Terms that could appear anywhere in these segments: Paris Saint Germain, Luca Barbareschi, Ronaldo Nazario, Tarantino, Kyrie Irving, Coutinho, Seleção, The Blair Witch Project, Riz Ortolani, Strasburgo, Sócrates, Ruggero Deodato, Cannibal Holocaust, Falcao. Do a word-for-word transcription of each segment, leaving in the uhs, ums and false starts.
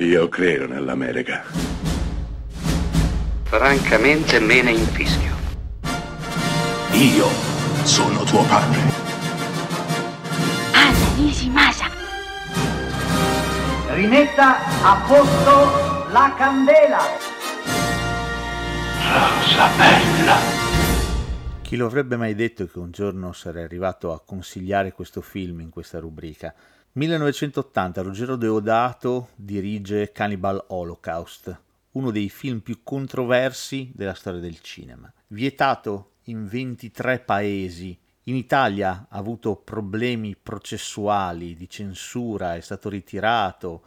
Io credo nell'America. Francamente me ne infischio. Io sono tuo padre. Anna Nishimasa. Rimetta a posto la candela. Rosa bella. Chi lo avrebbe mai detto che un giorno sarei arrivato a consigliare questo film in questa rubrica? millenovecentottanta, Ruggero Deodato dirige Cannibal Holocaust, uno dei film più controversi della storia del cinema. Vietato in ventitré paesi, in Italia ha avuto problemi processuali di censura, è stato ritirato,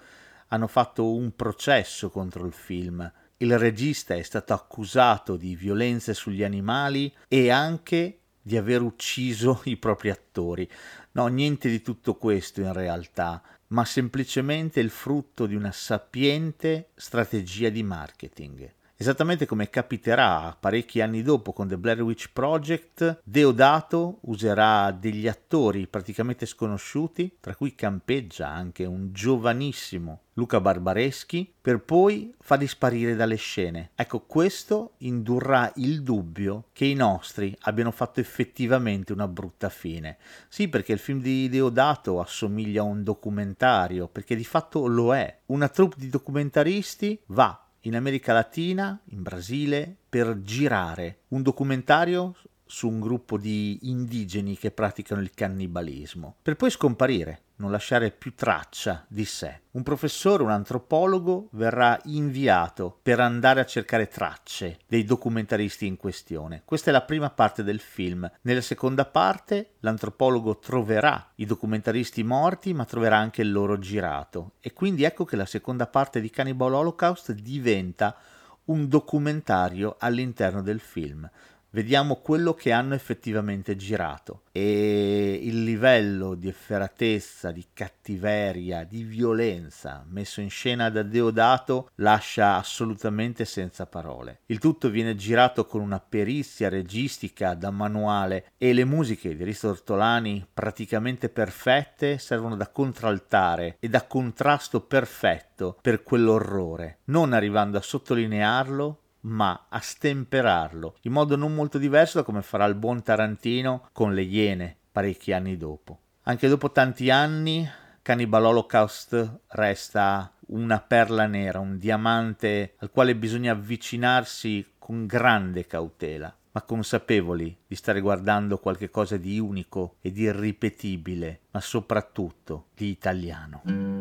hanno fatto un processo contro il film. Il regista è stato accusato di violenze sugli animali e anche di aver ucciso i propri attori. No, niente di tutto questo in realtà, ma semplicemente il frutto di una sapiente strategia di marketing. Esattamente come capiterà parecchi anni dopo con The Blair Witch Project, Deodato userà degli attori praticamente sconosciuti, tra cui campeggia anche un giovanissimo Luca Barbareschi, per poi farli sparire dalle scene. Ecco, questo indurrà il dubbio che i nostri abbiano fatto effettivamente una brutta fine. Sì, perché il film di Deodato assomiglia a un documentario, perché di fatto lo è. Una troupe di documentaristi va in America Latina, in Brasile, per girare un documentario su un gruppo di indigeni che praticano il cannibalismo, per poi scomparire, non lasciare più traccia di sé. Un professore, un antropologo, verrà inviato per andare a cercare tracce dei documentaristi in questione. Questa è la prima parte del film. Nella seconda parte l'antropologo troverà i documentaristi morti, ma troverà anche il loro girato. E quindi ecco che la seconda parte di Cannibal Holocaust diventa un documentario all'interno del film. Vediamo quello che hanno effettivamente girato e il livello di efferatezza, di cattiveria, di violenza messo in scena da Deodato lascia assolutamente senza parole. Il tutto viene girato con una perizia registica da manuale e le musiche di Riz Ortolani praticamente perfette servono da contraltare e da contrasto perfetto per quell'orrore, non arrivando a sottolinearlo ma a stemperarlo, in modo non molto diverso da come farà il buon Tarantino con Le Iene parecchi anni dopo. Anche dopo tanti anni, Cannibal Holocaust resta una perla nera, un diamante al quale bisogna avvicinarsi con grande cautela, ma consapevoli di stare guardando qualche cosa di unico e di irripetibile, ma soprattutto di italiano.